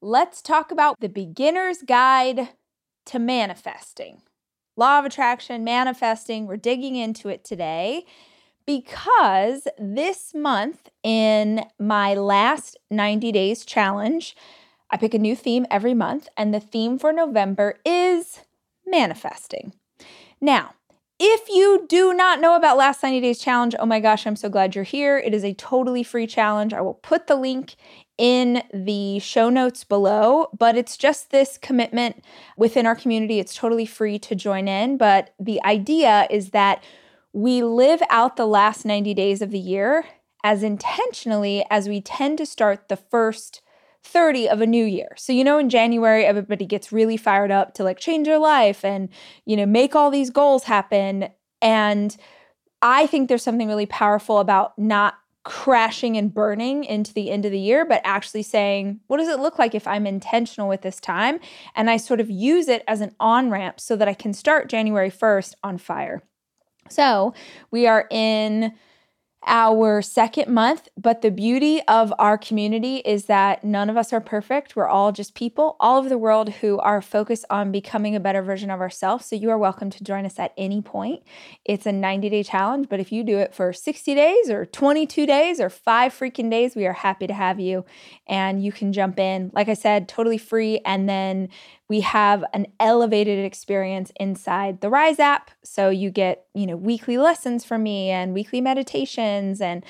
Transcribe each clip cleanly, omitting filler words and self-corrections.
let's talk about the beginner's guide to manifesting. Law of attraction, manifesting, we're digging into it today because this month in my last 90 days challenge, I pick a new theme every month, and the theme for November is manifesting. Now, if you do not know about Last 90 Days Challenge, oh my gosh, I'm so glad you're here. It is a totally free challenge. I will put the link in the show notes below, but it's just this commitment within our community. It's totally free to join in, but the idea is that we live out the last 90 days of the year as intentionally as we tend to start the first 30 of a new year. So, you know, in January, everybody gets really fired up to like change their life and, you know, make all these goals happen. And I think there's something really powerful about not crashing and burning into the end of the year, but actually saying, what does it look like if I'm intentional with this time? And I sort of use it as an on-ramp so that I can start January 1st on fire. So we are in our second month, but the beauty of our community is that none of us are perfect. We're all just people all over the world who are focused on becoming a better version of ourselves. So you are welcome to join us at any point. It's a 90-day challenge, but if you do it for 60 days or 22 days or 5 freaking days, we are happy to have you, and you can jump in. Like I said, totally free, and then we have an elevated experience inside the Rise app. So you get, you know, weekly lessons from me and weekly meditations and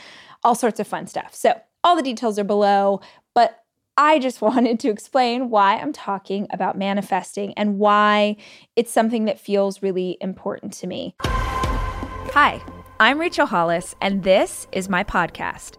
all sorts of fun stuff. So all the details are below, but I just wanted to explain why I'm talking about manifesting and why it's something that feels really important to me. Hi, I'm Rachel Hollis, and this is my podcast.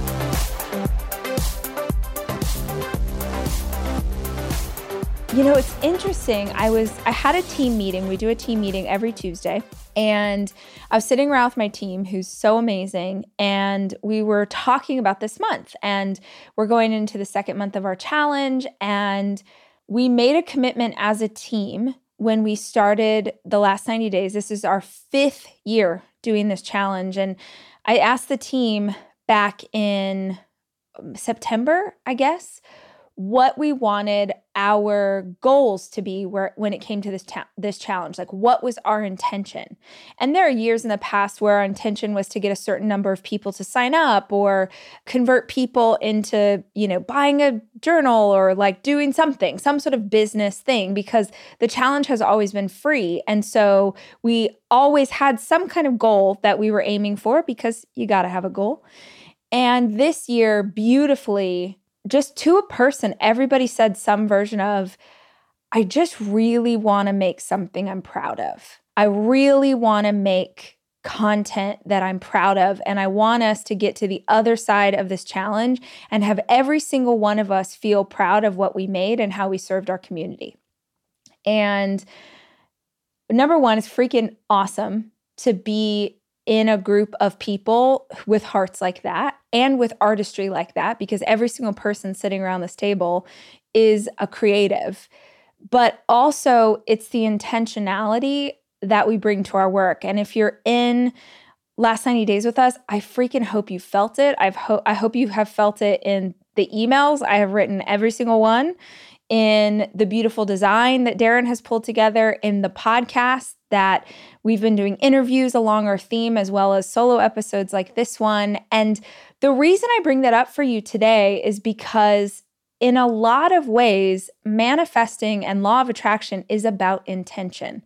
You know, it's interesting. I had a team meeting. We do a team meeting every Tuesday. And I was sitting around with my team, who's so amazing, and we were talking about this month. And we're going into the second month of our challenge. And we made a commitment as a team when we started the last 90 days. This is our 5th year doing this challenge. And I asked the team back in September, I guess, what we wanted our goals to be when it came to this challenge. Like, what was our intention? And there are years in the past where our intention was to get a certain number of people to sign up or convert people into, you know, buying a journal or like doing something, some sort of business thing, because the challenge has always been free. And so we always had some kind of goal that we were aiming for, because you got to have a goal. And this year, beautifully, just to a person, everybody said some version of, I just really want to make something I'm proud of. I really want to make content that I'm proud of. And I want us to get to the other side of this challenge and have every single one of us feel proud of what we made and how we served our community. And number one, it's freaking awesome to be in a group of people with hearts like that and with artistry like that, because every single person sitting around this table is a creative. But also, it's the intentionality that we bring to our work. And if you're in Last 90 Days with us, I freaking hope you felt it. I hope you have felt it in the emails. I have written every single one, in the beautiful design that Darren has pulled together, in the podcast that we've been doing interviews along our theme, as well as solo episodes like this one. And the reason I bring that up for you today is because in a lot of ways, manifesting and law of attraction is about intention.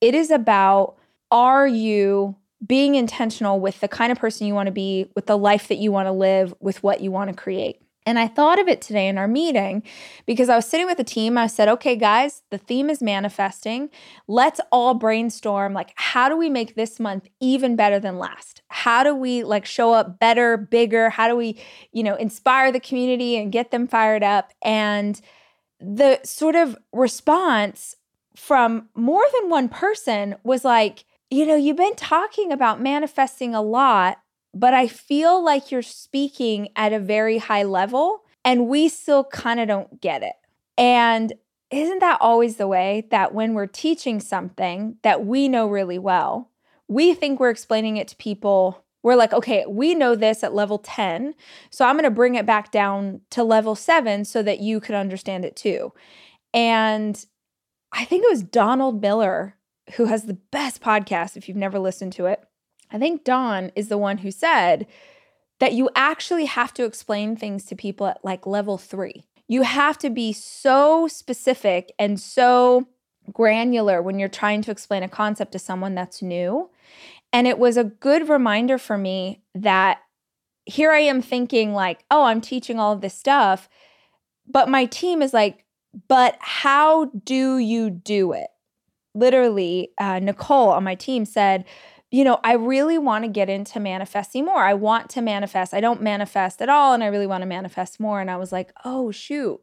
It is about, are you being intentional with the kind of person you want to be, with the life that you want to live, with what you want to create? And I thought of it today in our meeting because I was sitting with a team. I said, okay, guys, the theme is manifesting. Let's all brainstorm, like, how do we make this month even better than last? How do we like show up better, bigger? How do we, you know, inspire the community and get them fired up? And the sort of response from more than one person was like, you know, you've been talking about manifesting a lot, but I feel like you're speaking at a very high level and we still kind of don't get it. And isn't that always the way that when we're teaching something that we know really well, we think we're explaining it to people. We're like, okay, we know this at level 10, so I'm going to bring it back down to level 7 so that you could understand it too. And I think it was Donald Miller, who has the best podcast if you've never listened to it. I think Don is the one who said that you actually have to explain things to people at like level 3. You have to be so specific and so granular when you're trying to explain a concept to someone that's new. And it was a good reminder for me that here I am thinking like, oh, I'm teaching all of this stuff, but my team is like, but how do you do it? Literally, Nicole on my team said, you know, I really want to get into manifesting more. I want to manifest. I don't manifest at all, and I really want to manifest more. And I was like, oh, shoot.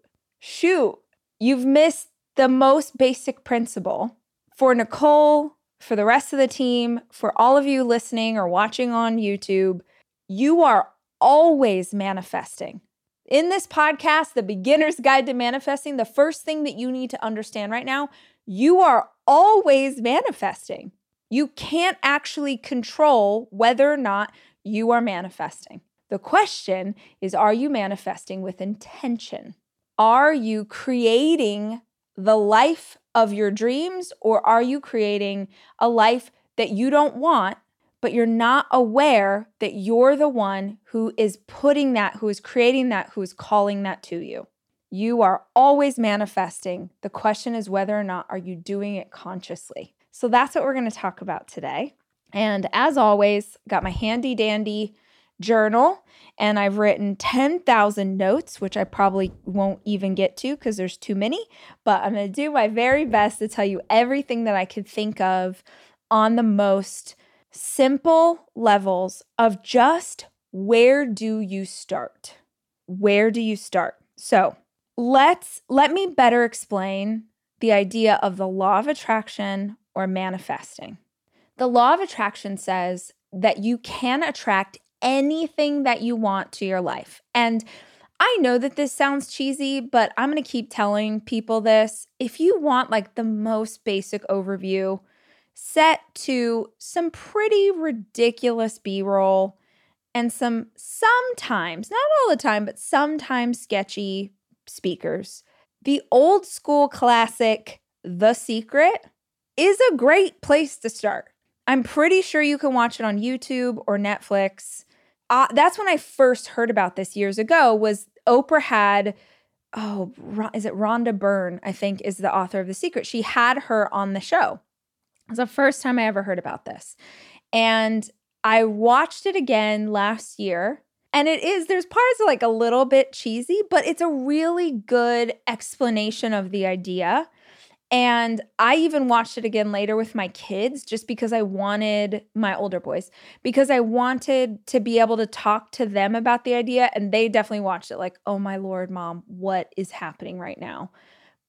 You've missed the most basic principle for Nicole, for the rest of the team, for all of you listening or watching on YouTube. You are always manifesting. In this podcast, The Beginner's Guide to Manifesting, the first thing that you need to understand right now, you are always manifesting. You can't actually control whether or not you are manifesting. The question is, are you manifesting with intention? Are you creating the life of your dreams, or are you creating a life that you don't want, but you're not aware that you're the one who is putting that, who is creating that, who is calling that to you? You are always manifesting. The question is whether or not are you doing it consciously? So that's what we're going to talk about today. And as always, got my handy dandy journal, and I've written 10,000 notes, which I probably won't even get to because there's too many, but I'm going to do my very best to tell you everything that I could think of on the most simple levels of just where do you start? Where do you start? So let me better explain the idea of the law of attraction or manifesting. The law of attraction says that you can attract anything that you want to your life. And I know that this sounds cheesy, but I'm going to keep telling people this. If you want like the most basic overview, set to some pretty ridiculous B-roll and sometimes, not all the time, but sometimes sketchy speakers. The old school classic, The Secret, is a great place to start. I'm pretty sure you can watch it on YouTube or Netflix. That's when I first heard about this years ago, was Oprah had, is it Rhonda Byrne, I think, is the author of The Secret. She had her on the show. It was the first time I ever heard about this. And I watched it again last year. And there's parts like a little bit cheesy, but it's a really good explanation of the idea. And I even watched it again later with my kids just because I wanted, my older boys, because I wanted to be able to talk to them about the idea. And they definitely watched it like, oh my Lord, Mom, what is happening right now?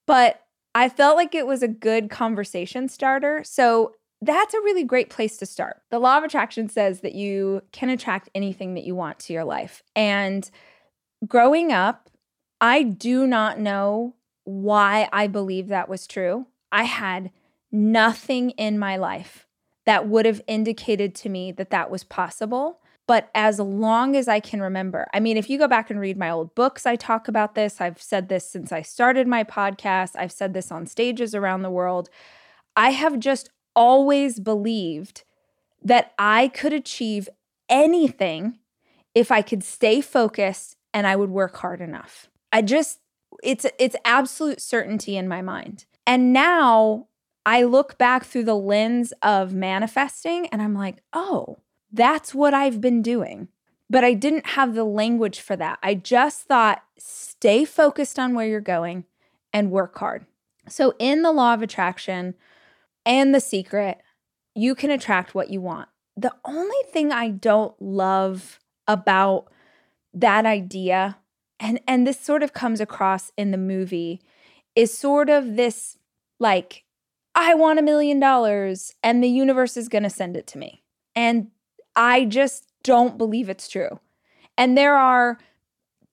But I felt like it was a good conversation starter. So that's a really great place to start. The law of attraction says that you can attract anything that you want to your life. And growing up, I do not know why I believe that was true. I had nothing in my life that would have indicated to me that that was possible. But as long as I can remember, I mean, if you go back and read my old books, I talk about this. I've said this since I started my podcast. I've said this on stages around the world. I have just always believed that I could achieve anything if I could stay focused and I would work hard enough. It's absolute certainty in my mind. And now I look back through the lens of manifesting and I'm like, oh, that's what I've been doing. But I didn't have the language for that. I just thought, stay focused on where you're going and work hard. So in the Law of Attraction and The Secret, you can attract what you want. The only thing I don't love about that idea, and this sort of comes across in the movie, is sort of this like, I want $1 million and the universe is going to send it to me. And I just don't believe it's true. And there are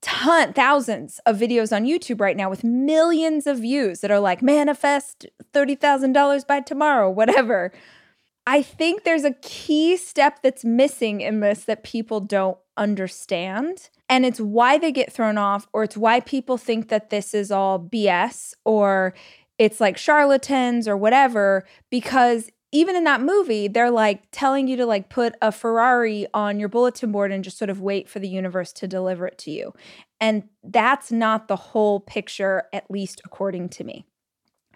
thousands of videos on YouTube right now with millions of views that are like, manifest $30,000 by tomorrow, whatever. I think there's a key step that's missing in this that people don't understand. And it's why they get thrown off, or it's why people think that this is all BS or it's like charlatans or whatever, because even in that movie, they're like telling you to like put a Ferrari on your bulletin board and just sort of wait for the universe to deliver it to you. And that's not the whole picture, at least according to me.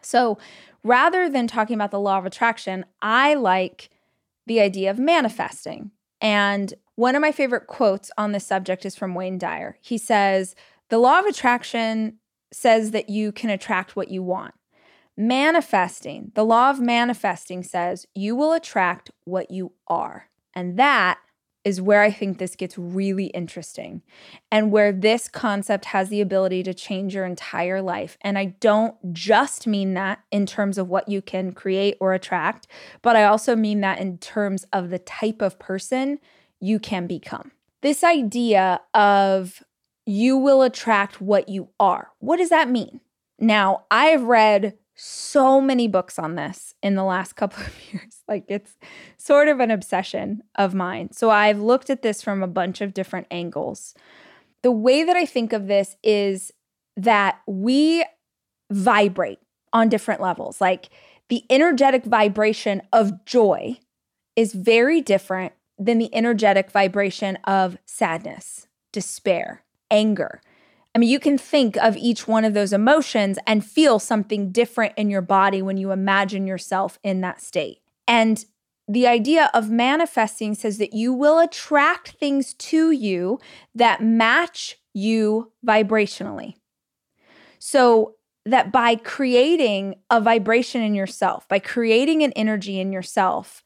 So rather than talking about the Law of Attraction, I like the idea of manifesting. And one of my favorite quotes on this subject is from Wayne Dyer. He says, the Law of Attraction says that you can attract what you want. Manifesting, the law of manifesting says you will attract what you are. And that is where I think this gets really interesting and where this concept has the ability to change your entire life. And I don't just mean that in terms of what you can create or attract, but I also mean that in terms of the type of person you can become. This idea of you will attract what you are. What does that mean? Now, I have read so many books on this in the last couple of years. Like, it's sort of an obsession of mine. So I've looked at this from a bunch of different angles. The way that I think of this is that we vibrate on different levels. Like, the energetic vibration of joy is very different than the energetic vibration of sadness, despair, anger. I mean, you can think of each one of those emotions and feel something different in your body when you imagine yourself in that state. And the idea of manifesting says that you will attract things to you that match you vibrationally. So that by creating a vibration in yourself, by creating an energy in yourself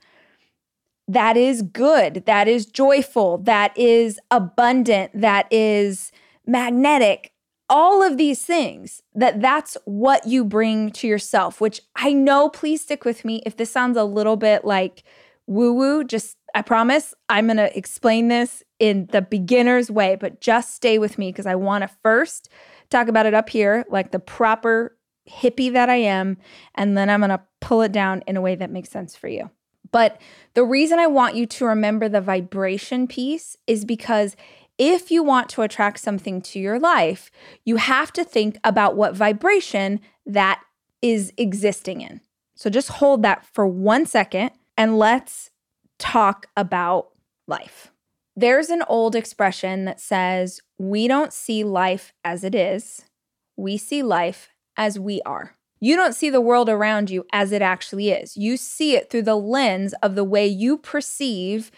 that is good, that is joyful, that is abundant, that is magnetic, all of these things, that's what you bring to yourself, which I know, please stick with me. If this sounds a little bit like woo-woo, just, I promise I'm going to explain this in the beginner's way, but just stay with me because I want to first talk about it up here, like the proper hippie that I am, and then I'm going to pull it down in a way that makes sense for you. But the reason I want you to remember the vibration piece is because if you want to attract something to your life, you have to think about what vibration that is existing in. So just hold that for 1 second and let's talk about life. There's an old expression that says, we don't see life as it is. We see life as we are. You don't see the world around you as it actually is. You see it through the lens of the way you perceive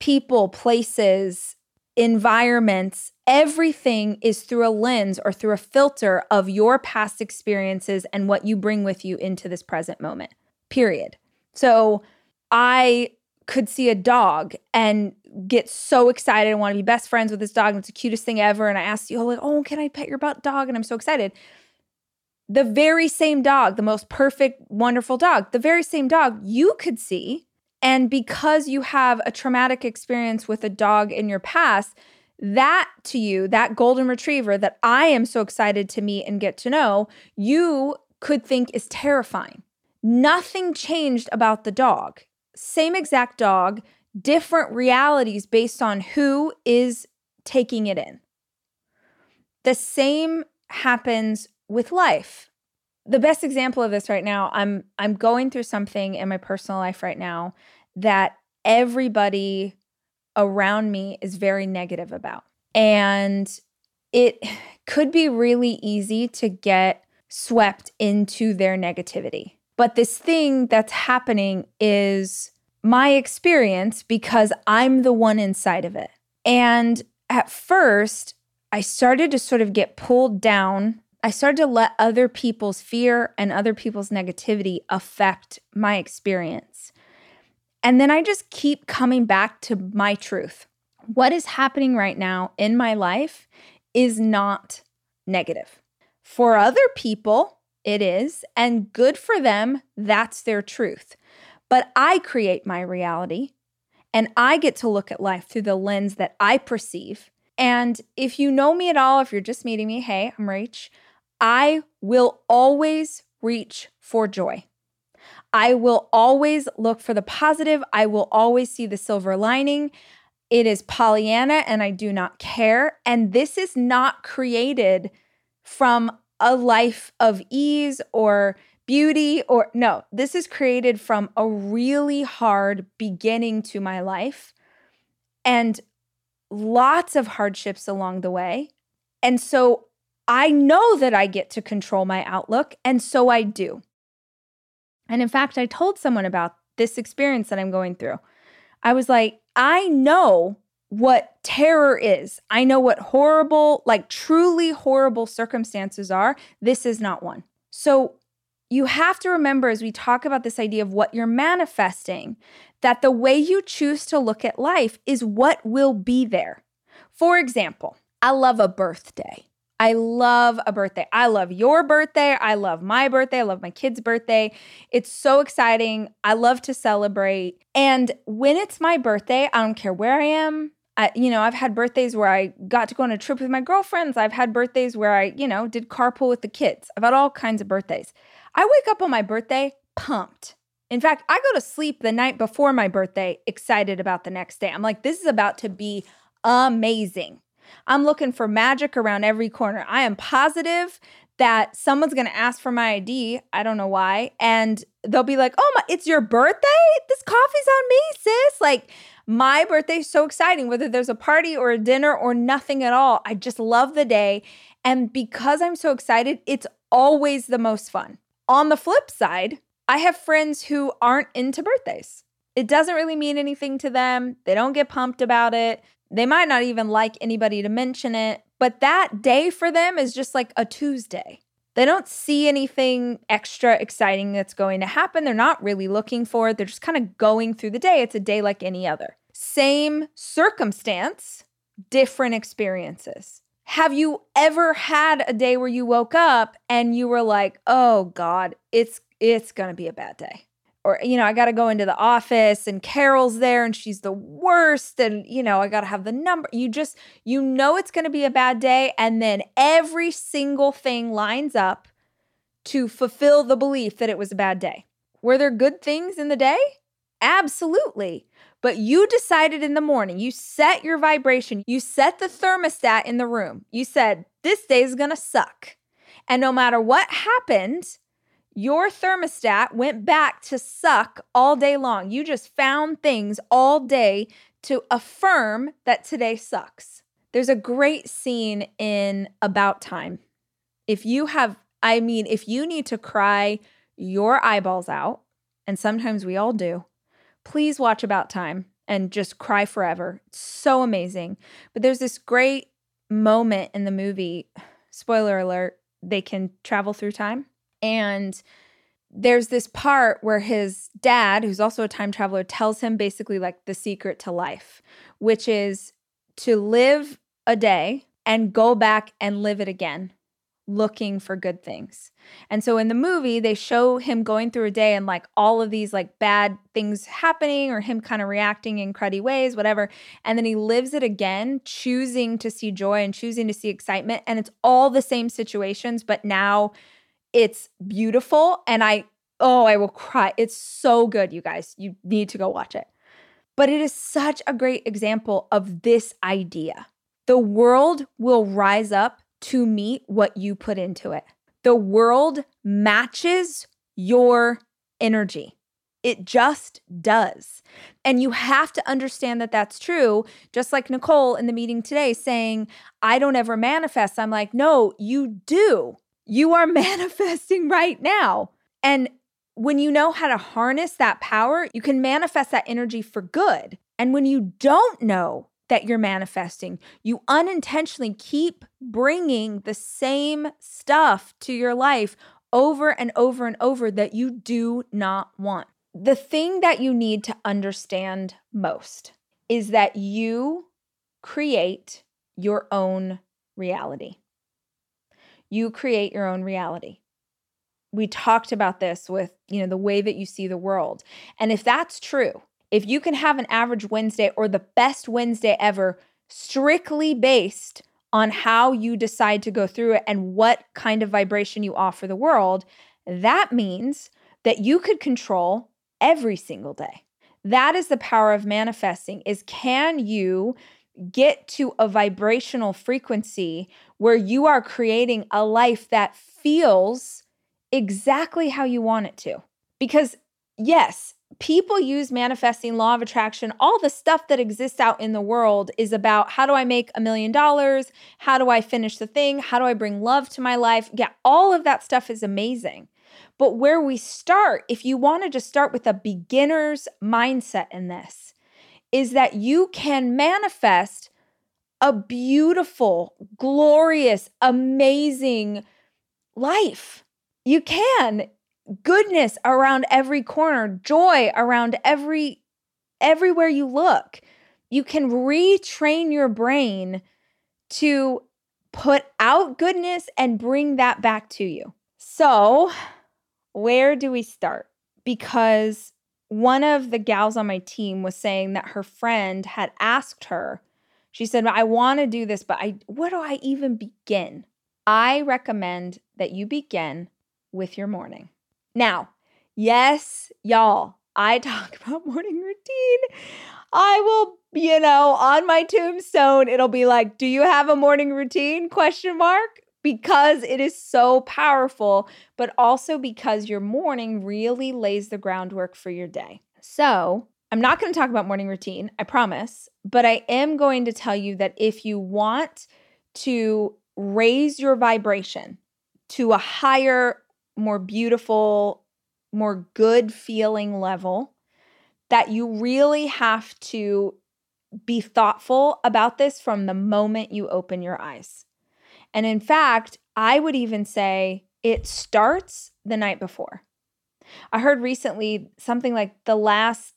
people, places, environments. Everything is through a lens or through a filter of your past experiences and what you bring with you into this present moment, period. So I could see a dog and get so excited and want to be best friends with this dog, and it's the cutest thing ever. And I asked you, like, oh, can I pet your dog? And I'm so excited. The very same dog, the most perfect, wonderful dog, the very same dog you could see. And because you have a traumatic experience with a dog in your past, that to you, that golden retriever that I am so excited to meet and get to know, you could think is terrifying. Nothing changed about the dog. Same exact dog, different realities based on who is taking it in. The same happens with life. The best example of this right now, I'm going through something in my personal life right now that everybody around me is very negative about. And it could be really easy to get swept into their negativity. But this thing that's happening is my experience because I'm the one inside of it. And at first, I started to sort of get pulled down. I started to let other people's fear and other people's negativity affect my experience. And then I just keep coming back to my truth. What is happening right now in my life is not negative. For other people, it is, and good for them, that's their truth. But I create my reality, and I get to look at life through the lens that I perceive. And if you know me at all, if you're just meeting me, hey, I'm Rach, I will always reach for joy. I will always look for the positive. I will always see the silver lining. It is Pollyanna, and I do not care. And this is not created from a life of ease or beauty or no, this is created from a really hard beginning to my life and lots of hardships along the way. And so I know that I get to control my outlook, and so I do. And in fact, I told someone about this experience that I'm going through. I was like, I know what terror is. I know what horrible, like truly horrible circumstances are. This is not one. So you have to remember, as we talk about this idea of what you're manifesting, that the way you choose to look at life is what will be there. For example, I love a birthday. I love a birthday. I love your birthday. I love my birthday. I love my kid's birthday. It's so exciting. I love to celebrate. And when it's my birthday, I don't care where I am. I've had birthdays where I got to go on a trip with my girlfriends. I've had birthdays where I, did carpool with the kids. I've had all kinds of birthdays. I wake up on my birthday pumped. In fact, I go to sleep the night before my birthday excited about the next day. I'm like, this is about to be amazing. I'm looking for magic around every corner. I am positive that someone's going to ask for my ID. I don't know why. And they'll be like, oh, it's your birthday? This coffee's on me, sis. Like, my birthday's so exciting, whether there's a party or a dinner or nothing at all. I just love the day. And because I'm so excited, it's always the most fun. On the flip side, I have friends who aren't into birthdays. It doesn't really mean anything to them. They don't get pumped about it. They might not even like anybody to mention it, but that day for them is just like a Tuesday. They don't see anything extra exciting that's going to happen. They're not really looking for it. They're just kind of going through the day. It's a day like any other. Same circumstance, different experiences. Have you ever had a day where you woke up and you were like, oh God, it's going to be a bad day? Or, I got to go into the office and Carol's there and she's the worst and, I got to have the number. You just, it's going to be a bad day. And then every single thing lines up to fulfill the belief that it was a bad day. Were there good things in the day? Absolutely. But you decided in the morning, you set your vibration, you set the thermostat in the room. You said, this day is going to suck. And no matter what happened, your thermostat went back to suck all day long. You just found things all day to affirm that today sucks. There's a great scene in About Time. If you need to cry your eyeballs out, and sometimes we all do, please watch About Time and just cry forever. It's so amazing. But there's this great moment in the movie, spoiler alert, they can travel through time. And there's this part where his dad, who's also a time traveler, tells him basically like the secret to life, which is to live a day and go back and live it again, looking for good things. And so in the movie, they show him going through a day and like all of these like bad things happening or him kind of reacting in cruddy ways, whatever. And then he lives it again, choosing to see joy and choosing to see excitement. And it's all the same situations, but now it's beautiful, and I will cry. It's so good, you guys. You need to go watch it. But it is such a great example of this idea. The world will rise up to meet what you put into it. The world matches your energy. It just does. And you have to understand that that's true. Just like Nicole in the meeting today saying, I don't ever manifest. I'm like, no, you do. You are manifesting right now. And when you know how to harness that power, you can manifest that energy for good. And when you don't know that you're manifesting. You unintentionally keep bringing the same stuff to your life over and over and over that you do not want. The thing that you need to understand most is that you create your own reality. You create your own reality. We talked about this with, the way that you see the world. And if that's true, if you can have an average Wednesday or the best Wednesday ever strictly based on how you decide to go through it and what kind of vibration you offer the world, that means that you could control every single day. That is the power of manifesting, is can you get to a vibrational frequency where you are creating a life that feels exactly how you want it to. Because yes, people use manifesting, law of attraction, all the stuff that exists out in the world is about how do I make $1 million? How do I finish the thing? How do I bring love to my life? Yeah, all of that stuff is amazing. But where we start, if you want to just start with a beginner's mindset in this, is that you can manifest a beautiful, glorious, amazing life. You can. Goodness around every corner, joy around everywhere you look. You can retrain your brain to put out goodness and bring that back to you. So where do we start? Because one of the gals on my team was saying that her friend had asked her, she said, I want to do this, but where do I even begin? I recommend that you begin with your morning. Now, yes, y'all, I talk about morning routine. I will, on my tombstone, it'll be like, do you have a morning routine? ? Because it is so powerful, but also because your morning really lays the groundwork for your day. So I'm not going to talk about morning routine, I promise, but I am going to tell you that if you want to raise your vibration to a higher, more beautiful, more good feeling level, that you really have to be thoughtful about this from the moment you open your eyes. And in fact, I would even say it starts the night before. I heard recently something like the last,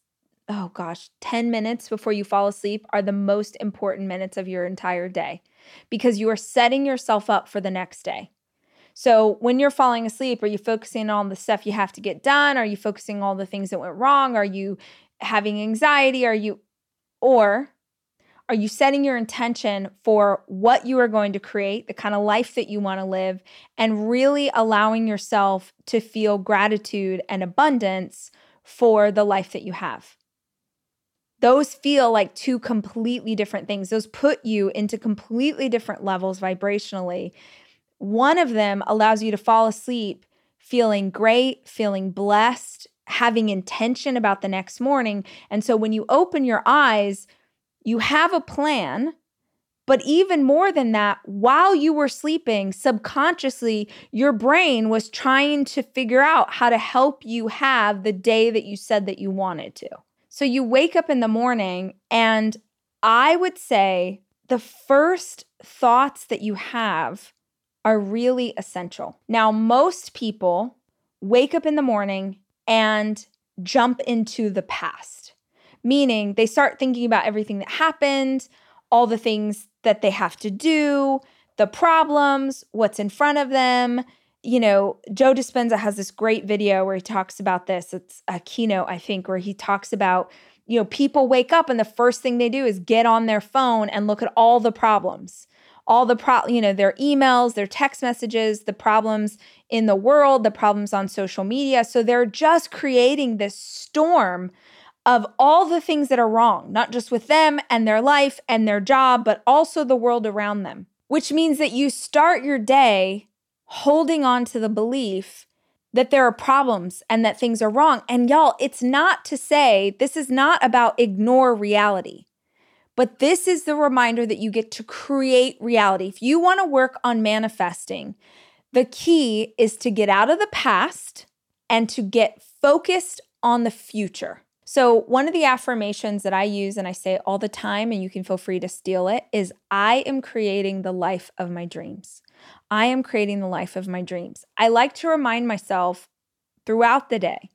10 minutes before you fall asleep are the most important minutes of your entire day because you are setting yourself up for the next day. So when you're falling asleep, are you focusing on the stuff you have to get done? Are you focusing on all the things that went wrong? Are you having anxiety? Are you setting your intention for what you are going to create, the kind of life that you want to live, and really allowing yourself to feel gratitude and abundance for the life that you have? Those feel like two completely different things. Those put you into completely different levels vibrationally. One of them allows you to fall asleep feeling great, feeling blessed, having intention about the next morning. And so when you open your eyes, you have a plan. But even more than that, while you were sleeping, subconsciously, your brain was trying to figure out how to help you have the day that you said that you wanted to. So you wake up in the morning, and I would say the first thoughts that you have are really essential. Now, most people wake up in the morning and jump into the past, meaning they start thinking about everything that happened, all the things that they have to do, the problems, what's in front of them. Joe Dispenza has this great video where he talks about this. It's a keynote, I think, where he talks about, people wake up and the first thing they do is get on their phone and look at all the problems. All the their emails, their text messages, the problems in the world, the problems on social media. So they're just creating this storm of all the things that are wrong, not just with them and their life and their job, but also the world around them, which means that you start your day holding on to the belief that there are problems and that things are wrong. And y'all, it's not to say, this is not about ignore reality. But this is the reminder that you get to create reality. If you want to work on manifesting, the key is to get out of the past and to get focused on the future. So one of the affirmations that I use and I say all the time, and you can feel free to steal it, is I am creating the life of my dreams. I am creating the life of my dreams. I like to remind myself throughout the day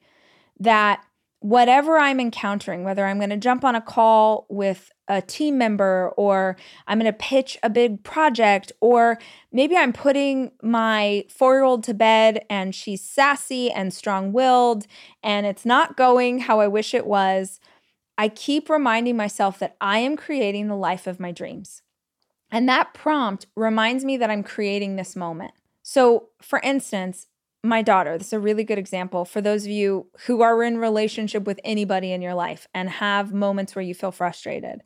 that whatever I'm encountering, whether I'm going to jump on a call with a team member or I'm going to pitch a big project, or maybe I'm putting my 4-year-old to bed and she's sassy and strong-willed and it's not going how I wish it was, I keep reminding myself that I am creating the life of my dreams. And that prompt reminds me that I'm creating this moment. So, for instance, my daughter, this is a really good example for those of you who are in relationship with anybody in your life and have moments where you feel frustrated.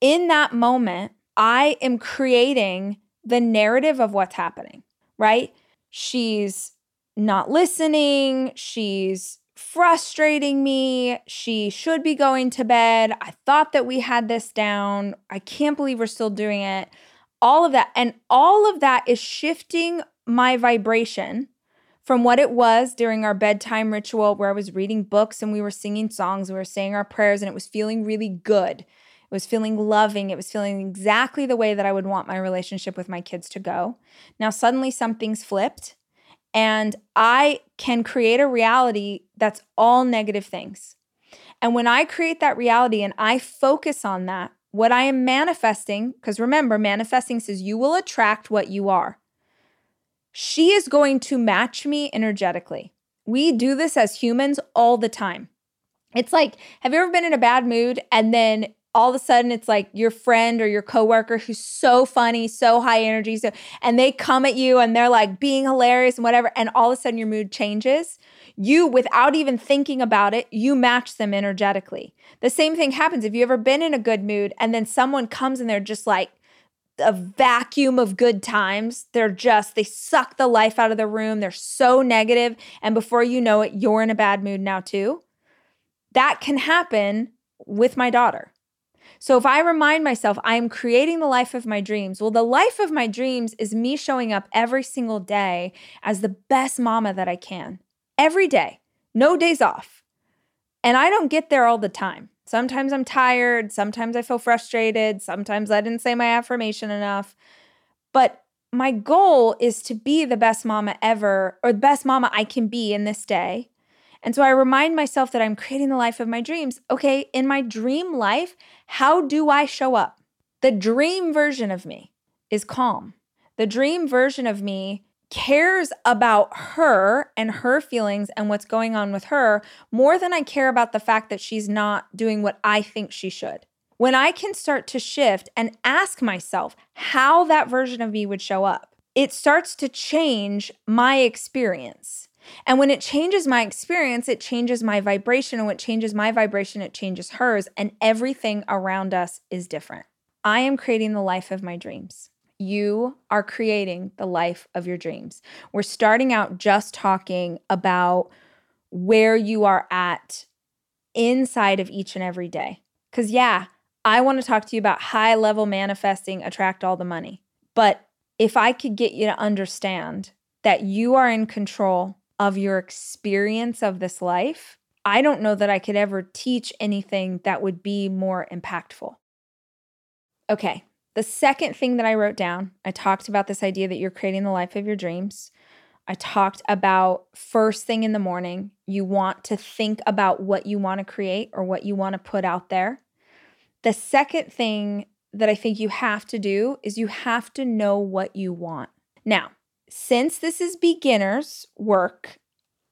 In that moment, I am creating the narrative of what's happening, right? She's not listening. She's frustrating me. She should be going to bed. I thought that we had this down. I can't believe we're still doing it. All of that. And all of that is shifting my vibration from what it was during our bedtime ritual where I was reading books and we were singing songs, and we were saying our prayers, and it was feeling really good. It was feeling loving. It was feeling exactly the way that I would want my relationship with my kids to go. Now suddenly something's flipped, and I can create a reality that's all negative things. And when I create that reality and I focus on that, what I am manifesting, because remember, manifesting says you will attract what you are. She is going to match me energetically. We do this as humans all the time. It's like, have you ever been in a bad mood and then all of a sudden it's like your friend or your coworker who's so funny, so high energy, and they come at you and they're like being hilarious and whatever, and all of a sudden your mood changes? You, without even thinking about it, you match them energetically. The same thing happens if you've ever been in a good mood and then someone comes and they're just like, a vacuum of good times. They suck the life out of the room. They're so negative. And before you know it, you're in a bad mood now too. That can happen with my daughter. So if I remind myself I'm creating the life of my dreams, well, the life of my dreams is me showing up every single day as the best mama that I can. Every day. No days off. And I don't get there all the time. Sometimes I'm tired. Sometimes I feel frustrated. Sometimes I didn't say my affirmation enough. But my goal is to be the best mama ever, or the best mama I can be in this day. And so I remind myself that I'm creating the life of my dreams. Okay, in my dream life, how do I show up? The dream version of me is calm. The dream version of me cares about her and her feelings and what's going on with her more than I care about the fact that she's not doing what I think she should. When I can start to shift and ask myself how that version of me would show up, it starts to change my experience. And when it changes my experience, it changes my vibration. And when it changes my vibration, it changes hers. And everything around us is different. I am creating the life of my dreams. You are creating the life of your dreams. We're starting out just talking about where you are at inside of each and every day. Because yeah, I want to talk to you about high-level manifesting, attract all the money. But if I could get you to understand that you are in control of your experience of this life, I don't know that I could ever teach anything that would be more impactful. Okay. The second thing that I wrote down, I talked about this idea that you're creating the life of your dreams. I talked about first thing in the morning, you want to think about what you want to create or what you want to put out there. The second thing that I think you have to do is you have to know what you want. Now, since this is beginner's work,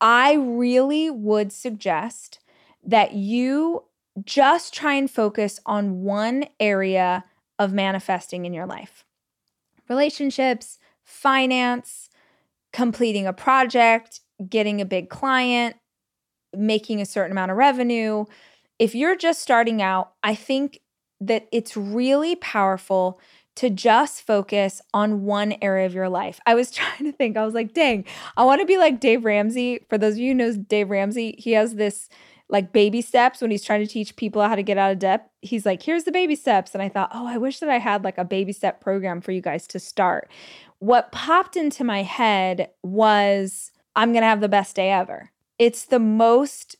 I really would suggest that you just try and focus on one area of manifesting in your life. Relationships, finance, completing a project, getting a big client, making a certain amount of revenue. If you're just starting out, I think that it's really powerful to just focus on one area of your life. I was trying to think, I was like, dang, I want to be like Dave Ramsey. For those of you who know Dave Ramsey, he has this like baby steps when he's trying to teach people how to get out of debt. He's like, here's the baby steps. And I thought, oh, I wish that I had like a baby step program for you guys to start. What popped into my head was, I'm going to have the best day ever. It's the most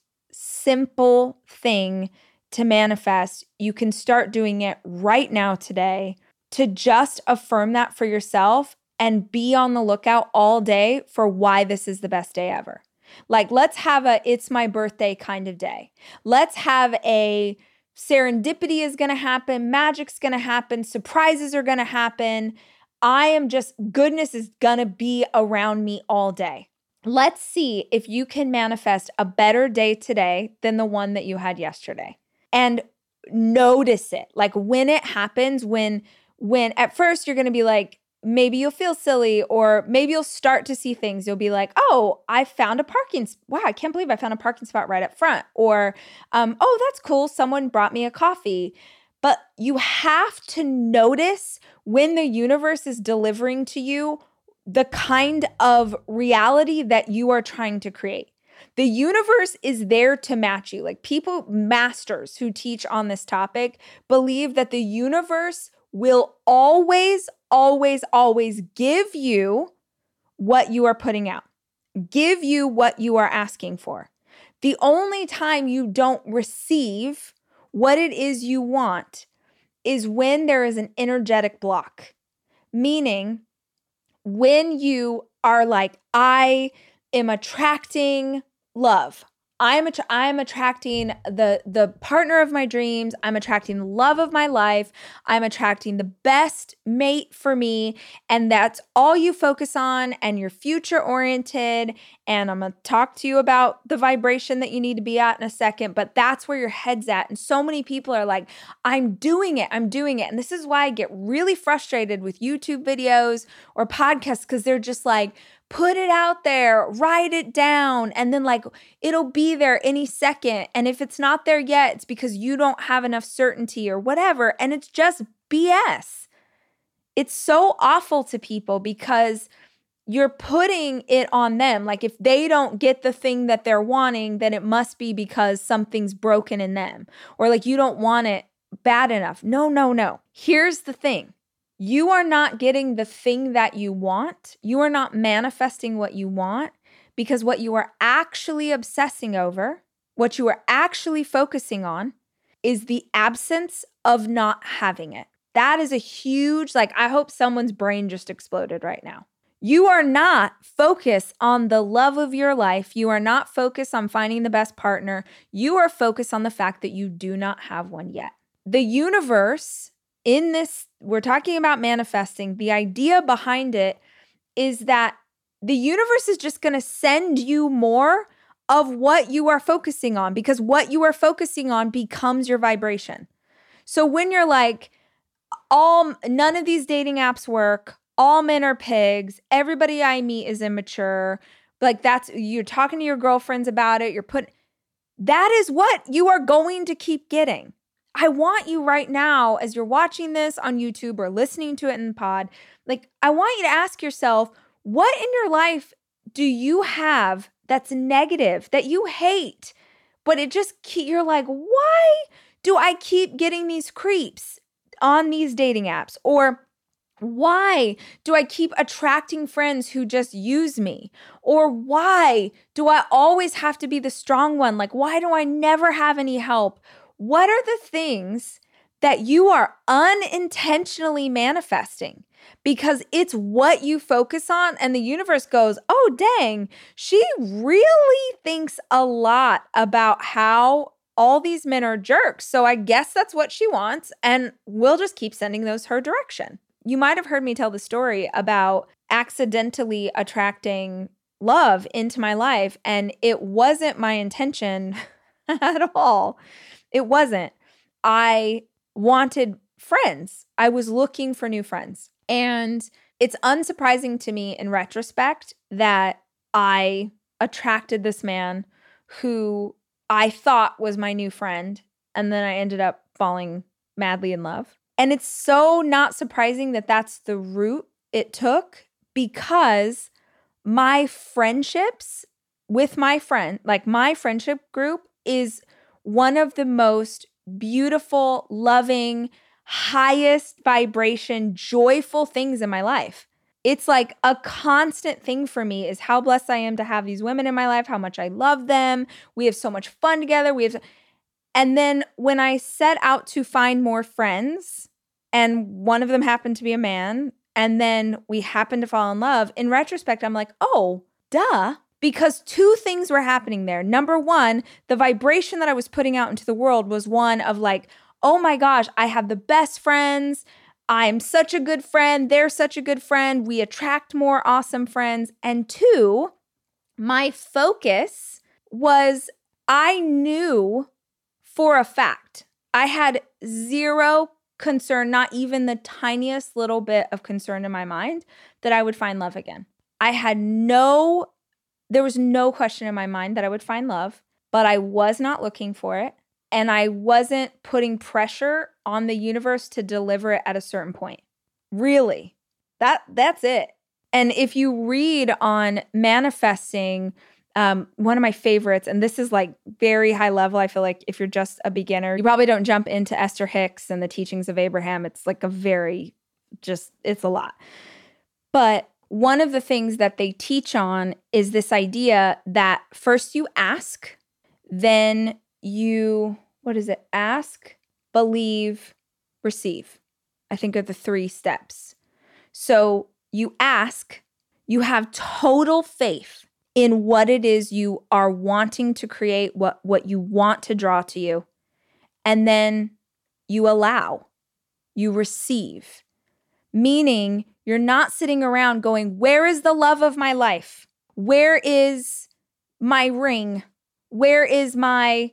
simple thing to manifest. You can start doing it right now today to just affirm that for yourself and be on the lookout all day for why this is the best day ever. Like, let's have a it's my birthday kind of day. Let's have a serendipity is going to happen, magic's going to happen, surprises are going to happen. I am just, goodness is going to be around me all day. Let's see if you can manifest a better day today than the one that you had yesterday. And notice it. Like, when it happens, when at first you're going to be like, maybe you'll feel silly, or maybe you'll start to see things. You'll be like, oh, I found a parking spot. Wow, I can't believe I found a parking spot right up front. Or, oh, that's cool. Someone brought me a coffee. But you have to notice when the universe is delivering to you the kind of reality that you are trying to create. The universe is there to match you. Like, people, masters who teach on this topic, believe that the universe will always, always, always give you what you are putting out, give you what you are asking for. The only time you don't receive what it is you want is when there is an energetic block, meaning when you are like, I am attracting love. I'm attracting the partner of my dreams. I'm attracting the love of my life. I'm attracting the best mate for me. And that's all you focus on, and you're future-oriented. And I'm going to talk to you about the vibration that you need to be at in a second, but that's where your head's at. And so many people are like, I'm doing it. And this is why I get really frustrated with YouTube videos or podcasts, because they're just like, put it out there, write it down, and then like it'll be there any second. And if it's not there yet, it's because you don't have enough certainty or whatever. And it's just BS. It's so awful to people because you're putting it on them. Like, if they don't get the thing that they're wanting, then it must be because something's broken in them, or like you don't want it bad enough. No. Here's the thing. You are not getting the thing that you want. You are not manifesting what you want, because what you are actually obsessing over, what you are actually focusing on, is the absence of not having it. That is a huge, like, I hope someone's brain just exploded right now. You are not focused on the love of your life. You are not focused on finding the best partner. You are focused on the fact that you do not have one yet. The universe, in this, we're talking about manifesting. The idea behind it is that the universe is just going to send you more of what you are focusing on, because what you are focusing on becomes your vibration. So when you're like, none of these dating apps work, all men are pigs, everybody I meet is immature, like you're talking to your girlfriends about it, that is what you are going to keep getting. I want you right now, as you're watching this on YouTube or listening to it in the pod, like, I want you to ask yourself, what in your life do you have that's negative, that you hate, but you're like, why do I keep getting these creeps on these dating apps? Or why do I keep attracting friends who just use me? Or why do I always have to be the strong one? Like, why do I never have any help? What are the things that you are unintentionally manifesting? Because it's what you focus on, and the universe goes, oh, dang, she really thinks a lot about how all these men are jerks. So I guess that's what she wants, and we'll just keep sending those her direction. You might have heard me tell the story about accidentally attracting love into my life, and it wasn't my intention at all. It wasn't. I wanted friends. I was looking for new friends. And it's unsurprising to me in retrospect that I attracted this man who I thought was my new friend, and then I ended up falling madly in love. And it's so not surprising that that's the route it took, because my friendships with my friend, like my friendship group, is one of the most beautiful, loving, highest vibration, joyful things in my life. it's like a constant thing for me is how blessed I am to have these women in my life, how much I love them. We have so much fun together. And then when I set out to find more friends, and one of them happened to be a man, and then we happened to fall in love, in retrospect, I'm like, oh, duh. Because two things were happening there. Number one, the vibration that I was putting out into the world was one of like, oh my gosh, I have the best friends. I'm such a good friend. They're such a good friend. We attract more awesome friends. And two, my focus was I knew for a fact. I had zero concern, not even the tiniest little bit of concern in my mind that I would find love again. There was no question in my mind that I would find love, but I was not looking for it, and I wasn't putting pressure on the universe to deliver it at a certain point. Really, that's it. And if you read on manifesting, one of my favorites, and this is like very high level, I feel like if you're just a beginner, you probably don't jump into Esther Hicks and the teachings of Abraham. It's like it's a lot. But one of the things that they teach on is this idea that first you ask, then you, ask, believe, receive. I think are the three steps. So you ask, you have total faith in what it is you are wanting to create, what you want to draw to you, and then you allow, you receive, meaning you're not sitting around going, where is the love of my life? Where is my ring? Where is my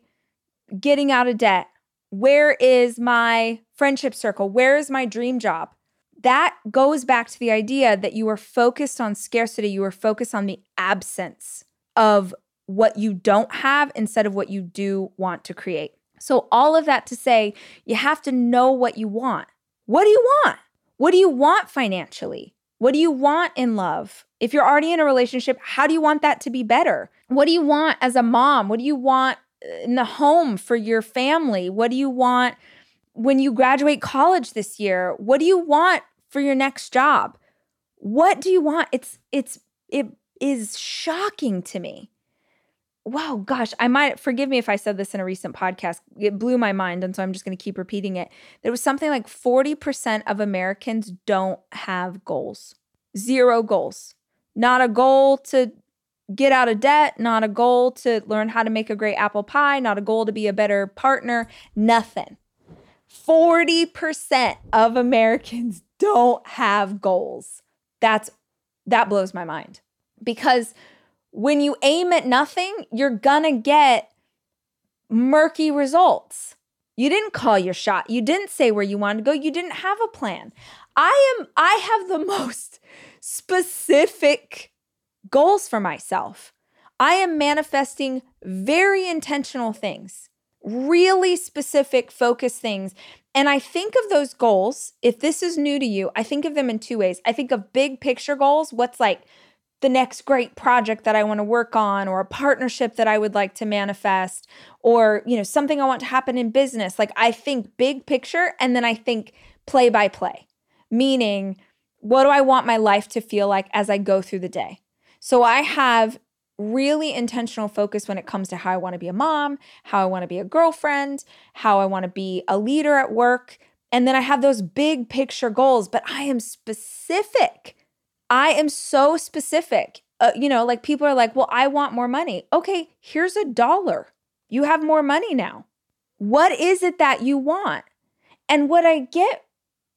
getting out of debt? Where is my friendship circle? Where is my dream job? That goes back to the idea that you are focused on scarcity. You are focused on the absence of what you don't have instead of what you do want to create. So all of that to say, you have to know what you want. What do you want? What do you want financially? What do you want in love? If you're already in a relationship, how do you want that to be better? What do you want as a mom? What do you want in the home for your family? What do you want when you graduate college this year? What do you want for your next job? What do you want? It is shocking to me. Wow, gosh, forgive me if I said this in a recent podcast. It blew my mind, and so I'm just going to keep repeating it. There was something like 40% of Americans don't have goals. Zero goals. Not a goal to get out of debt, not a goal to learn how to make a great apple pie, not a goal to be a better partner, nothing. 40% of Americans don't have goals. That blows my mind, because when you aim at nothing, you're gonna get murky results. You didn't call your shot. You didn't say where you wanted to go. You didn't have a plan. I have the most specific goals for myself. I am manifesting very intentional things, really specific focused things. And I think of those goals, if this is new to you, I think of them in two ways. I think of big picture goals, what's like the next great project that I want to work on, or a partnership that I would like to manifest, or something I want to happen in business. Like I think big picture, and then I think play by play, meaning what do I want my life to feel like as I go through the day? So I have really intentional focus when it comes to how I want to be a mom, how I want to be a girlfriend, how I want to be a leader at work. And then I have those big picture goals, but I am specific. I am so specific. Like people are like, well, I want more money. Okay, here's $1. You have more money now. What is it that you want? And what I get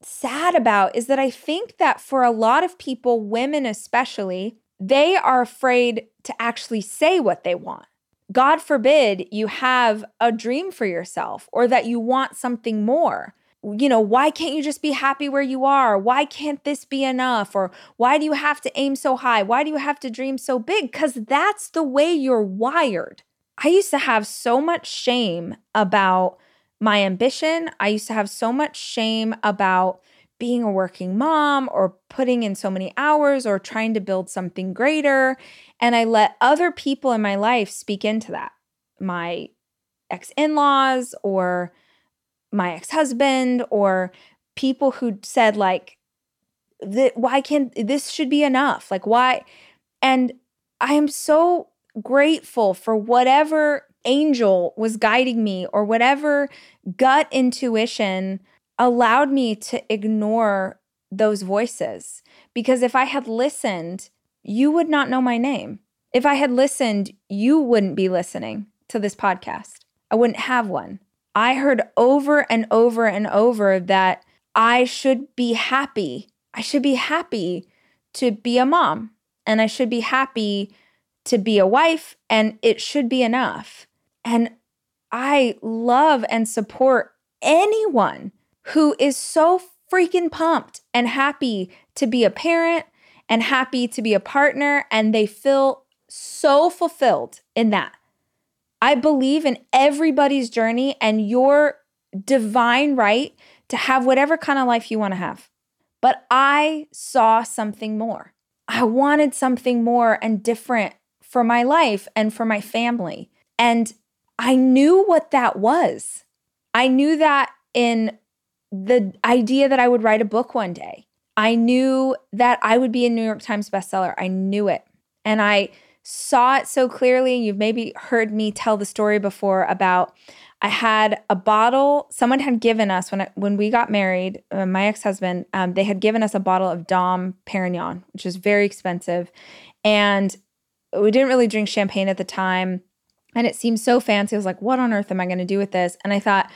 sad about is that I think that for a lot of people, women especially, they are afraid to actually say what they want. God forbid you have a dream for yourself or that you want something more. Why can't you just be happy where you are? Why can't this be enough? Or why do you have to aim so high? Why do you have to dream so big? Because that's the way you're wired. I used to have so much shame about my ambition. I used to have so much shame about being a working mom or putting in so many hours or trying to build something greater. And I let other people in my life speak into that. My ex-in-laws or my ex-husband or people who said like, why can't this should be enough? Like, why? And I am so grateful for whatever angel was guiding me or whatever gut intuition allowed me to ignore those voices. Because if I had listened, you would not know my name. If I had listened, you wouldn't be listening to this podcast. I wouldn't have one. I heard over and over and over that I should be happy. I should be happy to be a mom, and I should be happy to be a wife, and it should be enough. And I love and support anyone who is so freaking pumped and happy to be a parent and happy to be a partner, and they feel so fulfilled in that. I believe in everybody's journey and your divine right to have whatever kind of life you want to have. But I saw something more. I wanted something more and different for my life and for my family. And I knew what that was. I knew that in the idea that I would write a book one day. I knew that I would be a New York Times bestseller. I knew it. And I saw it so clearly. You've maybe heard me tell the story before about I had a bottle someone had given us when we got married, my ex-husband, they had given us a bottle of Dom Perignon, which is very expensive. And we didn't really drink champagne at the time. And it seemed so fancy. I was like, what on earth am I going to do with this? And I thought,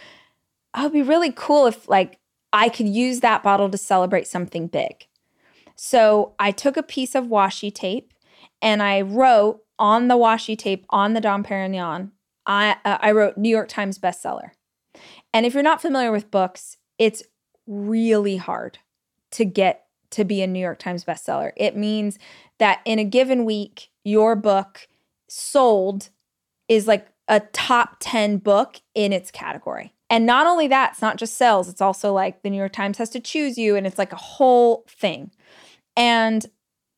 oh, it'd be really cool if like I could use that bottle to celebrate something big. So I took a piece of washi tape and I wrote on the washi tape on the Dom Perignon, I wrote New York Times bestseller. And if you're not familiar with books, it's really hard to get to be a New York Times bestseller. It means that in a given week, your book sold is like a top 10 book in its category. And not only that, it's not just sales. It's also like the New York Times has to choose you, and it's like a whole thing. And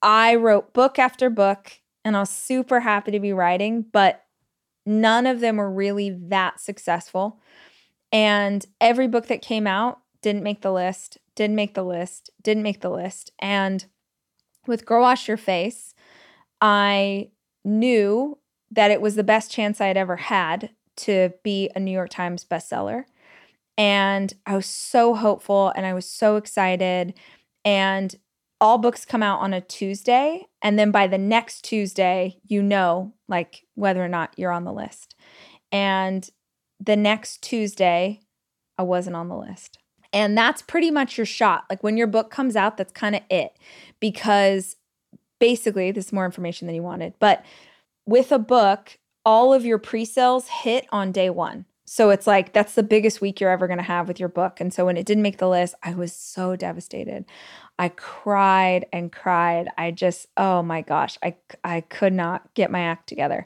I wrote book after book, and I was super happy to be writing, but none of them were really that successful. And every book that came out didn't make the list. And with Girl, Wash Your Face, I knew that it was the best chance I had ever had to be a New York Times bestseller. And I was so hopeful and I was so excited. And all books come out on a Tuesday. And then by the next Tuesday, you know, like whether or not you're on the list. And the next Tuesday, I wasn't on the list. And that's pretty much your shot. Like when your book comes out, that's kind of it. Because basically, this is more information than you wanted. But with a book, all of your pre-sales hit on day one. So it's like, that's the biggest week you're ever going to have with your book. And so when it didn't make the list, I was so devastated. I cried and cried. I just, oh my gosh, I could not get my act together.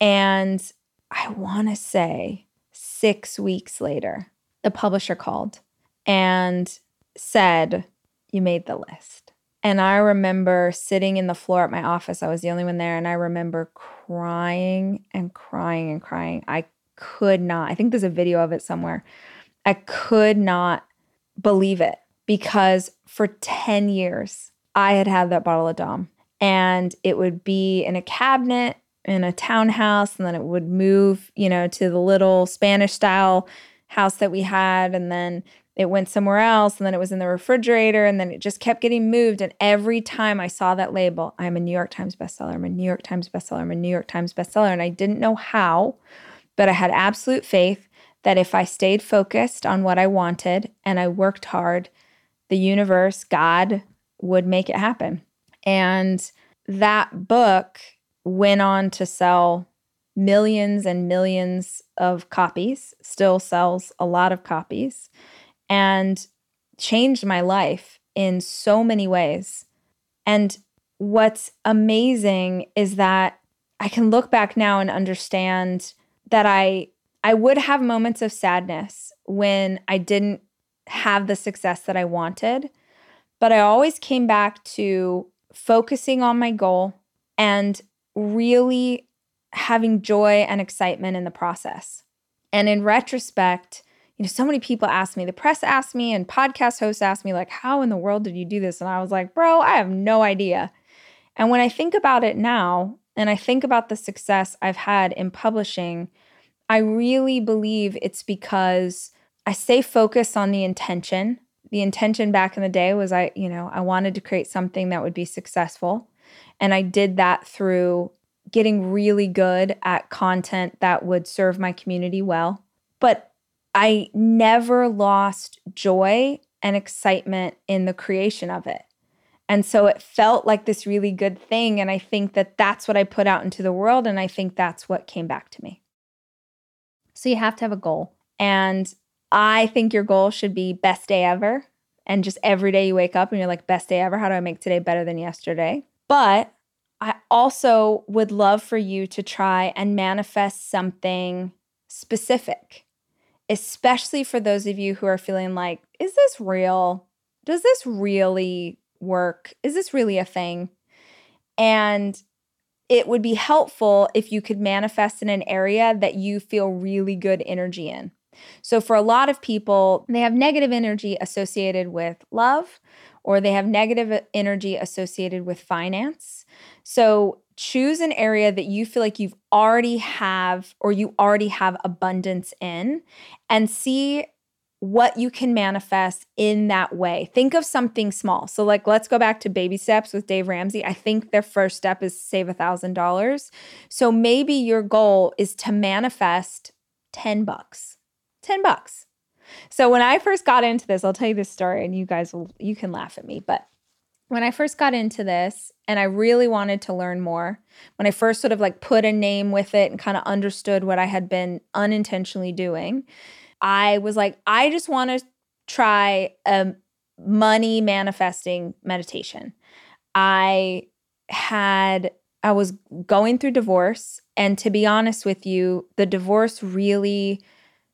And I want to say 6 weeks later, the publisher called and said, you made the list. And I remember sitting in the floor at my office. I was the only one there. And I remember crying. I could not. I think there's a video of it somewhere. I could not believe it because for 10 years, I had had that bottle of Dom. And it would be in a cabinet in a townhouse. And then it would move, you know, to the little Spanish style house that we had. And then it went somewhere else, and then it was in the refrigerator, and then it just kept getting moved. And every time I saw that label, I'm a New York Times bestseller, I'm a New York Times bestseller, I'm a New York Times bestseller. And I didn't know how, but I had absolute faith that if I stayed focused on what I wanted and I worked hard, the universe, God, would make it happen. And that book went on to sell millions and millions of copies, still sells a lot of copies. And changed my life in so many ways. And what's amazing is that I can look back now and understand that I would have moments of sadness when I didn't have the success that I wanted, but I always came back to focusing on my goal and really having joy and excitement in the process. And in retrospect, you know, so many people asked me, the press asked me and podcast hosts asked me, like, how in the world did you do this? And I was like, bro, I have no idea. And when I think about it now, and I think about the success I've had in publishing, I really believe it's because I stay focused on the intention. The intention back in the day was I wanted to create something that would be successful. And I did that through getting really good at content that would serve my community well. But I never lost joy and excitement in the creation of it. And so it felt like this really good thing. And I think that that's what I put out into the world. And I think that's what came back to me. So you have to have a goal. And I think your goal should be best day ever. And just every day you wake up and you're like, best day ever. How do I make today better than yesterday? But I also would love for you to try and manifest something specific, especially for those of you who are feeling like, is this real? Does this really work? Is this really a thing? And it would be helpful if you could manifest in an area that you feel really good energy in. So for a lot of people, they have negative energy associated with love, or they have negative energy associated with finance. So choose an area that you feel like you've already have, or you already have abundance in, and see what you can manifest in that way. Think of something small. So like, let's go back to baby steps with Dave Ramsey. I think their first step is save $1,000. So maybe your goal is to manifest $10. So when I first got into this, I'll tell you this story and you can laugh at me, but when I first got into this and I really wanted to learn more, when I first sort of like put a name with it and kind of understood what I had been unintentionally doing, I was like, I just want to try a money manifesting meditation. I was going through divorce, and to be honest with you, the divorce really,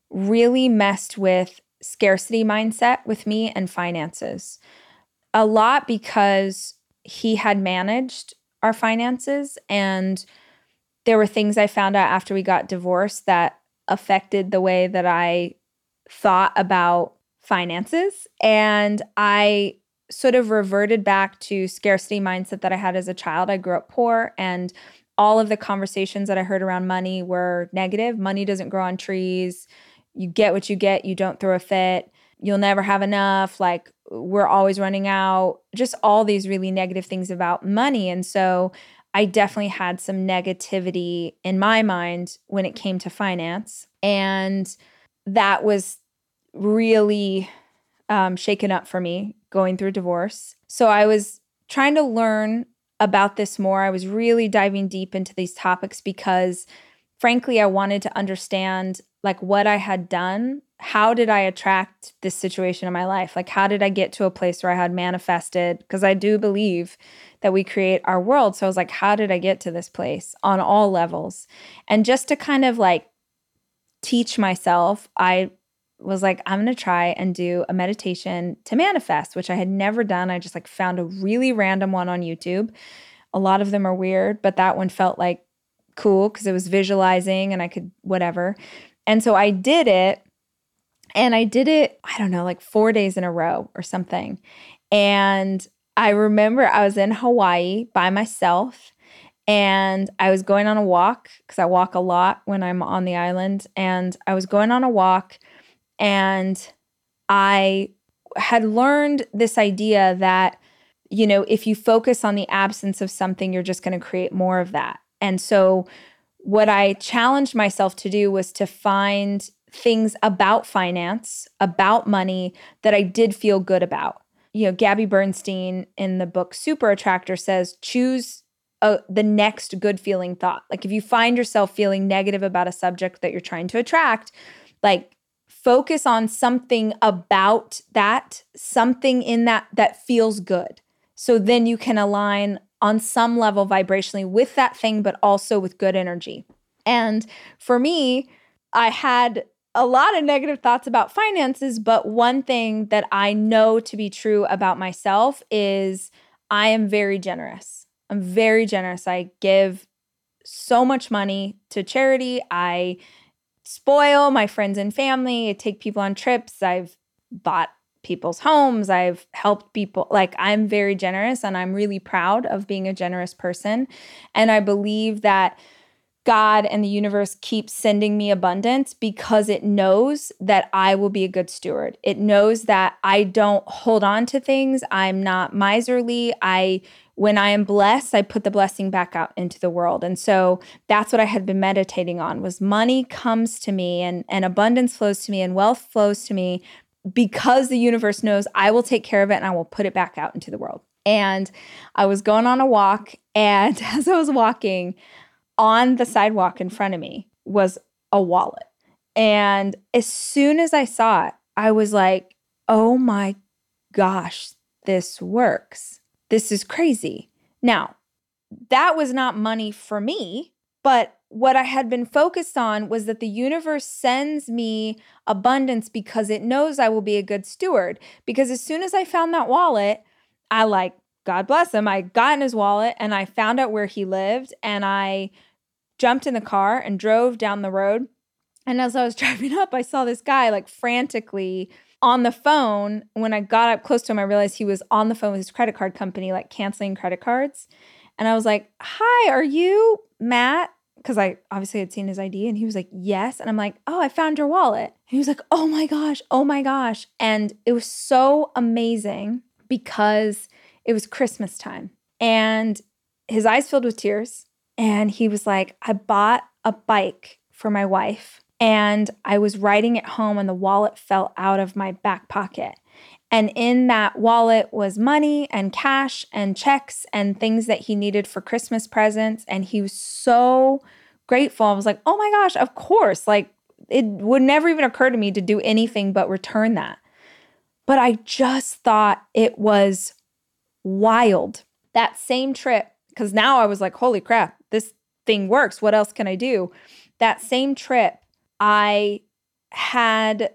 really messed with scarcity mindset with me and finances. A lot because he had managed our finances, and there were things I found out after we got divorced that affected the way that I thought about finances. And I sort of reverted back to scarcity mindset that I had as a child. I grew up poor, and all of the conversations that I heard around money were negative. Money doesn't grow on trees. You get what you get. You don't throw a fit. You'll never have enough. Like, we're always running out. Just all these really negative things about money. And so I definitely had some negativity in my mind when it came to finance. And that was really shaken up for me going through divorce. So I was trying to learn about this more. I was really diving deep into these topics because, frankly, I wanted to understand like what I had done. How did I attract this situation in my life? Like, how did I get to a place where I had manifested? Because I do believe that we create our world. So I was like, how did I get to this place on all levels? And just to kind of like teach myself, I was like, I'm going to try and do a meditation to manifest, which I had never done. I just like found a really random one on YouTube. A lot of them are weird, but that one felt like cool because it was visualizing and I could whatever. And so I did it. And I did it, I don't know, like 4 days in a row or something. And I remember I was in Hawaii by myself, and I was going on a walk because I walk a lot when I'm on the island. And I was going on a walk, and I had learned this idea that, you know, if you focus on the absence of something, you're just going to create more of that. And so what I challenged myself to do was to find things about finance, about money that I did feel good about. You know, Gabby Bernstein in the book Super Attractor says, choose the next good feeling thought. Like if you find yourself feeling negative about a subject that you're trying to attract, like focus on something about that, something in that feels good. So then you can align on some level vibrationally with that thing, but also with good energy. And for me, I had a lot of negative thoughts about finances, but one thing that I know to be true about myself is I am very generous. I'm very generous. I give so much money to charity. I spoil my friends and family. I take people on trips. I've bought people's homes. I've helped people. Like, I'm very generous, and I'm really proud of being a generous person. And I believe that God and the universe keeps sending me abundance because it knows that I will be a good steward. It knows that I don't hold on to things. I'm not miserly. When I am blessed, I put the blessing back out into the world. And so that's what I had been meditating on, was money comes to me and abundance flows to me and wealth flows to me because the universe knows I will take care of it and I will put it back out into the world. And I was going on a walk, and as I was walking, on the sidewalk in front of me was a wallet. And as soon as I saw it, I was like, oh my gosh, this works. This is crazy. Now, that was not money for me, but what I had been focused on was that the universe sends me abundance because it knows I will be a good steward. Because as soon as I found that wallet, I, like, God bless him, I got in his wallet and I found out where he lived, and I jumped in the car and drove down the road. And as I was driving up, I saw this guy, like, frantically on the phone. When I got up close to him, I realized he was on the phone with his credit card company, like, canceling credit cards. And I was like, hi, are you Matt? Because I obviously had seen his ID, and he was like, yes. And I'm like, oh, I found your wallet. And he was like, oh my gosh, oh my gosh. And it was so amazing because it was Christmas time, and his eyes filled with tears, and he was like, I bought a bike for my wife, and I was riding it home, and the wallet fell out of my back pocket. And in that wallet was money and cash and checks and things that he needed for Christmas presents, and he was so grateful. I was like, oh my gosh, of course. Like, it would never even occur to me to do anything but return that. But I just thought it was wild. That same trip, because now I was like, holy crap, this thing works. What else can I do? That same trip, I had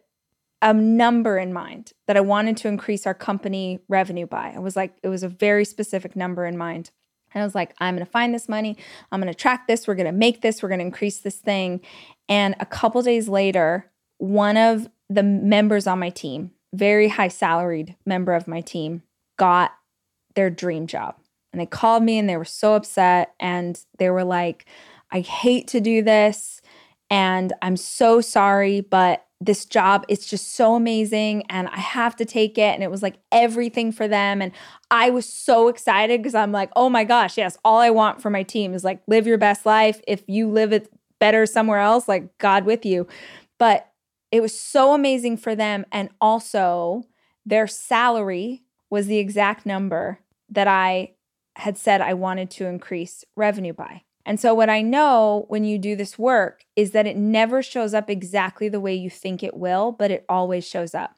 a number in mind that I wanted to increase our company revenue by. I was like, it was a very specific number in mind. And I was like, I'm going to find this money. I'm going to track this. We're going to make this. We're going to increase this thing. And a couple days later, one of the members on my team, very high salaried member of my team, got their dream job. And they called me, and they were so upset, and they were like, I hate to do this, and I'm so sorry, but this job, it's just so amazing, and I have to take it. And it was like everything for them. And I was so excited because I'm like, oh my gosh, yes, all I want for my team is, like, live your best life. If you live it better somewhere else, like, God with you. But it was so amazing for them. And also their salary was the exact number that I had said I wanted to increase revenue by. And so what I know when you do this work is that it never shows up exactly the way you think it will, but it always shows up.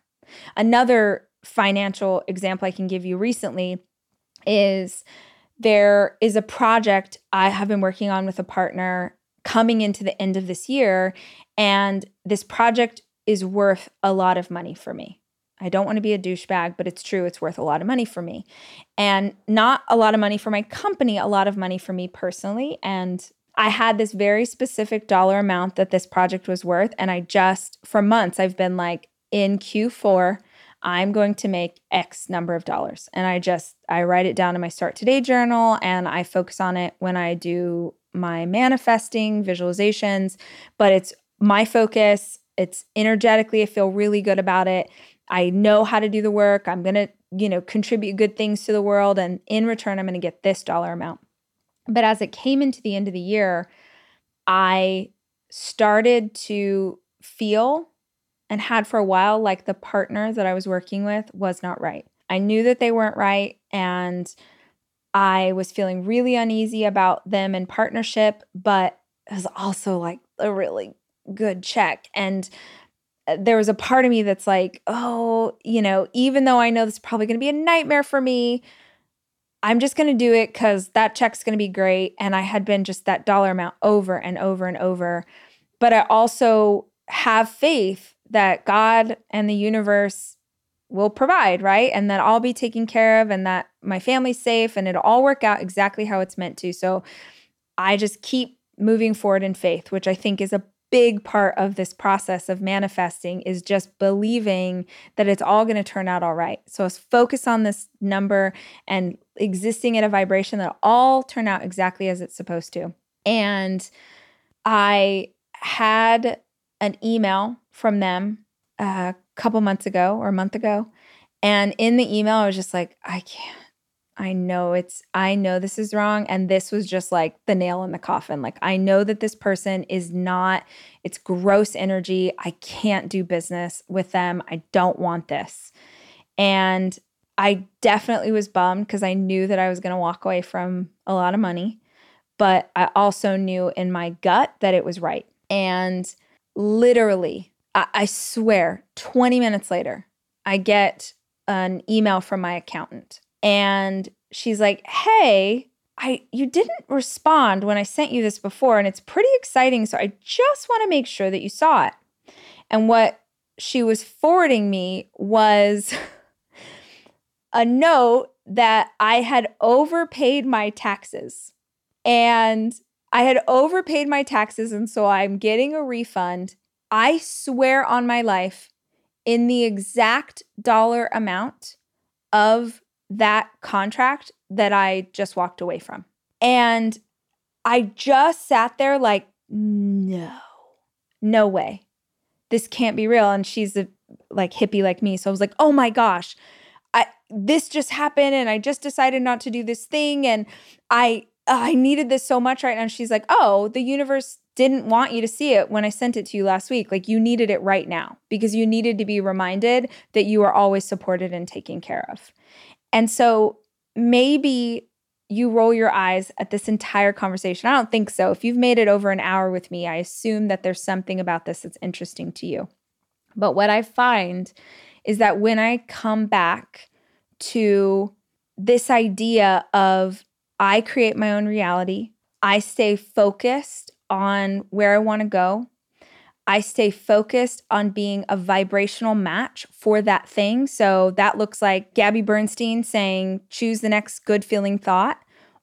Another financial example I can give you recently is there is a project I have been working on with a partner coming into the end of this year, and this project is worth a lot of money for me. I don't want to be a douchebag, but it's true. It's worth a lot of money for me, and not a lot of money for my company, a lot of money for me personally. And I had this very specific dollar amount that this project was worth. And I just, for months, I've been like, in Q4, I'm going to make X number of dollars. And I write it down in my Start Today journal, and I focus on it when I do my manifesting visualizations, but it's my focus. It's energetically, I feel really good about it. I know how to do the work. I'm going to, contribute good things to the world. And in return, I'm going to get this dollar amount. But as it came into the end of the year, I started to feel, and had for a while, like the partner that I was working with was not right. I knew that they weren't right. And I was feeling really uneasy about them in partnership, but it was also like a really good check. And there was a part of me that's like, oh, even though I know this is probably going to be a nightmare for me, I'm just going to do it because that check's going to be great. And I had been just that dollar amount over and over and over. But I also have faith that God and the universe will provide, right? And that I'll be taken care of, and that my family's safe, and it'll all work out exactly how it's meant to. So I just keep moving forward in faith, which I think is a big part of this process of manifesting is just believing that it's all going to turn out all right. So let's focus on this number and existing at a vibration that'll all turn out exactly as it's supposed to. And I had an email from them a couple months ago or a month ago. And in the email, I was just like, I can't. I know this is wrong. And this was just like the nail in the coffin. Like, I know that this person is not, it's gross energy. I can't do business with them. I don't want this. And I definitely was bummed because I knew that I was going to walk away from a lot of money. But I also knew in my gut that it was right. And literally, I swear, 20 minutes later, I get an email from my accountant. And she's like, hey, you didn't respond when I sent you this before, and it's pretty exciting, so I just want to make sure that you saw it. And what she was forwarding me was a note that I had overpaid my taxes. And I had overpaid my taxes, and so I'm getting a refund. I swear on my life, in the exact dollar amount of that contract that I just walked away from. And I just sat there like, no way. This can't be real. And she's a like hippie like me. So I was like, oh my gosh, this just happened and I just decided not to do this thing. And I needed this so much right now. And she's like, oh, the universe didn't want you to see it when I sent it to you last week. Like, you needed it right now because you needed to be reminded that you are always supported and taken care of. And so maybe you roll your eyes at this entire conversation. I don't think so. If you've made it over an hour with me, I assume that there's something about this that's interesting to you. But what I find is that when I come back to this idea of I create my own reality, I stay focused on where I want to go, I stay focused on being a vibrational match for that thing. So that looks like Gabby Bernstein saying, choose the next good feeling thought.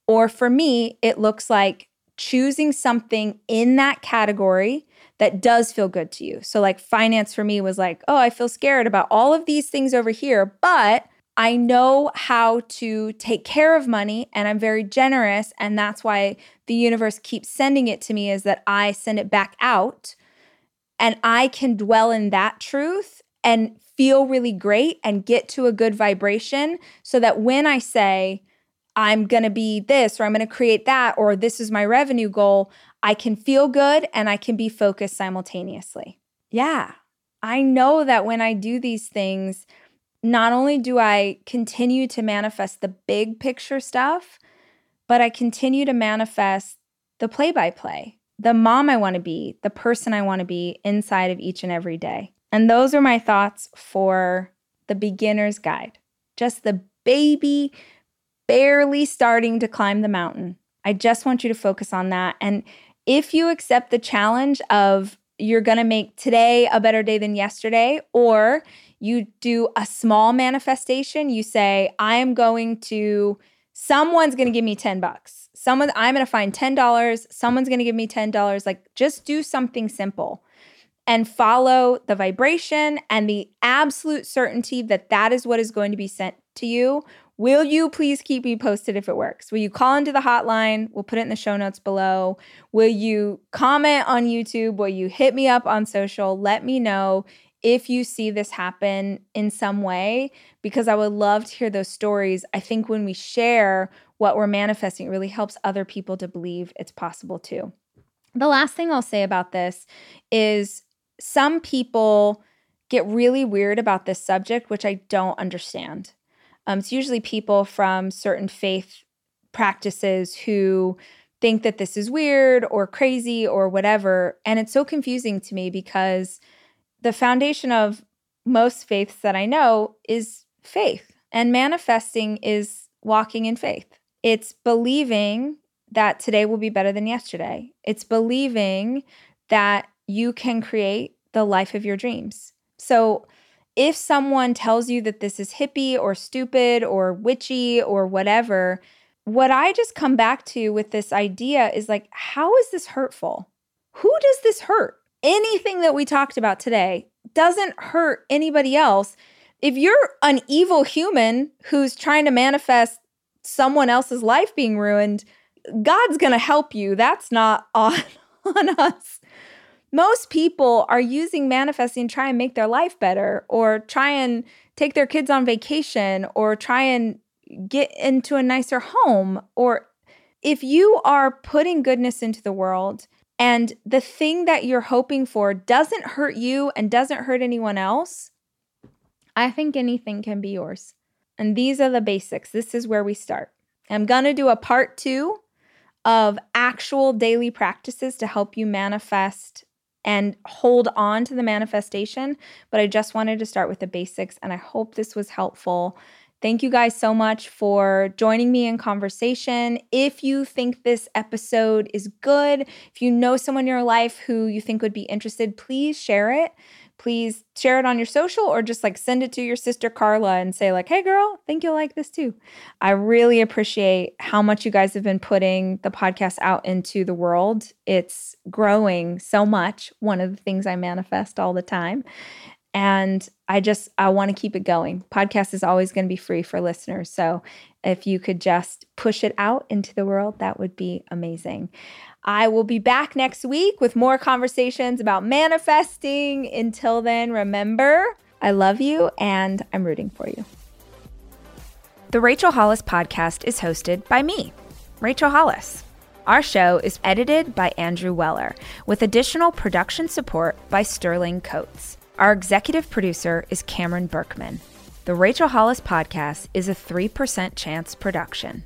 Or for me, it looks like choosing something in that category that does feel good to you. So like finance for me was like, oh, I feel scared about all of these things over here, but I know how to take care of money and I'm very generous. And that's why the universe keeps sending it to me, is that I send it back out. And I can dwell in that truth and feel really great and get to a good vibration so that when I say I'm going to be this or I'm going to create that or this is my revenue goal, I can feel good and I can be focused simultaneously. Yeah, I know that when I do these things, not only do I continue to manifest the big picture stuff, but I continue to manifest the play-by-play. The mom I want to be, the person I want to be inside of each and every day. And those are my thoughts for the beginner's guide. Just the baby barely starting to climb the mountain. I just want you to focus on that. And if you accept the challenge of you're going to make today a better day than yesterday, or you do a small manifestation, you say, someone's going to give me $10. I'm going to find $10. Someone's going to give me $10. Like, just do something simple and follow the vibration and the absolute certainty that that is what is going to be sent to you. Will you please keep me posted if it works? Will you call into the hotline? We'll put it in the show notes below. Will you comment on YouTube? Will you hit me up on social? Let me know if you see this happen in some way, because I would love to hear those stories. I think when we share what we're manifesting, it really helps other people to believe it's possible too. The last thing I'll say about this is some people get really weird about this subject, which I don't understand. It's usually people from certain faith practices who think that this is weird or crazy or whatever. And it's so confusing to me because the foundation of most faiths that I know is faith, and manifesting is walking in faith. It's believing that today will be better than yesterday. It's believing that you can create the life of your dreams. So if someone tells you that this is hippie or stupid or witchy or whatever, what I just come back to with this idea is like, how is this hurtful? Who does this hurt? anything that we talked about today doesn't hurt anybody else. If you're an evil human who's trying to manifest someone else's life being ruined, God's going to help you. That's not on us. Most people are using manifesting to try and make their life better, or try and take their kids on vacation, or try and get into a nicer home. Or if you are putting goodness into the world and the thing that you're hoping for doesn't hurt you and doesn't hurt anyone else, I think anything can be yours. And these are the basics. This is where we start. I'm going to do a part 2 of actual daily practices to help you manifest and hold on to the manifestation. But I just wanted to start with the basics, and I hope this was helpful. Thank you guys so much for joining me in conversation. If you think this episode is good, if you know someone in your life who you think would be interested, please share it. Please share it on your social, or just like send it to your sister Carla and say like, hey girl, think you'll like this too. I really appreciate how much you guys have been putting the podcast out into the world. It's growing so much. One of the things I manifest all the time. And I want to keep it going. Podcast is always going to be free for listeners. So if you could just push it out into the world, that would be amazing. I will be back next week with more conversations about manifesting. Until then, remember, I love you and I'm rooting for you. The Rachel Hollis Podcast is hosted by me, Rachel Hollis. Our show is edited by Andrew Weller, with additional production support by Sterling Coates. Our executive producer is Cameron Berkman. The Rachel Hollis Podcast is a 3% Chance production.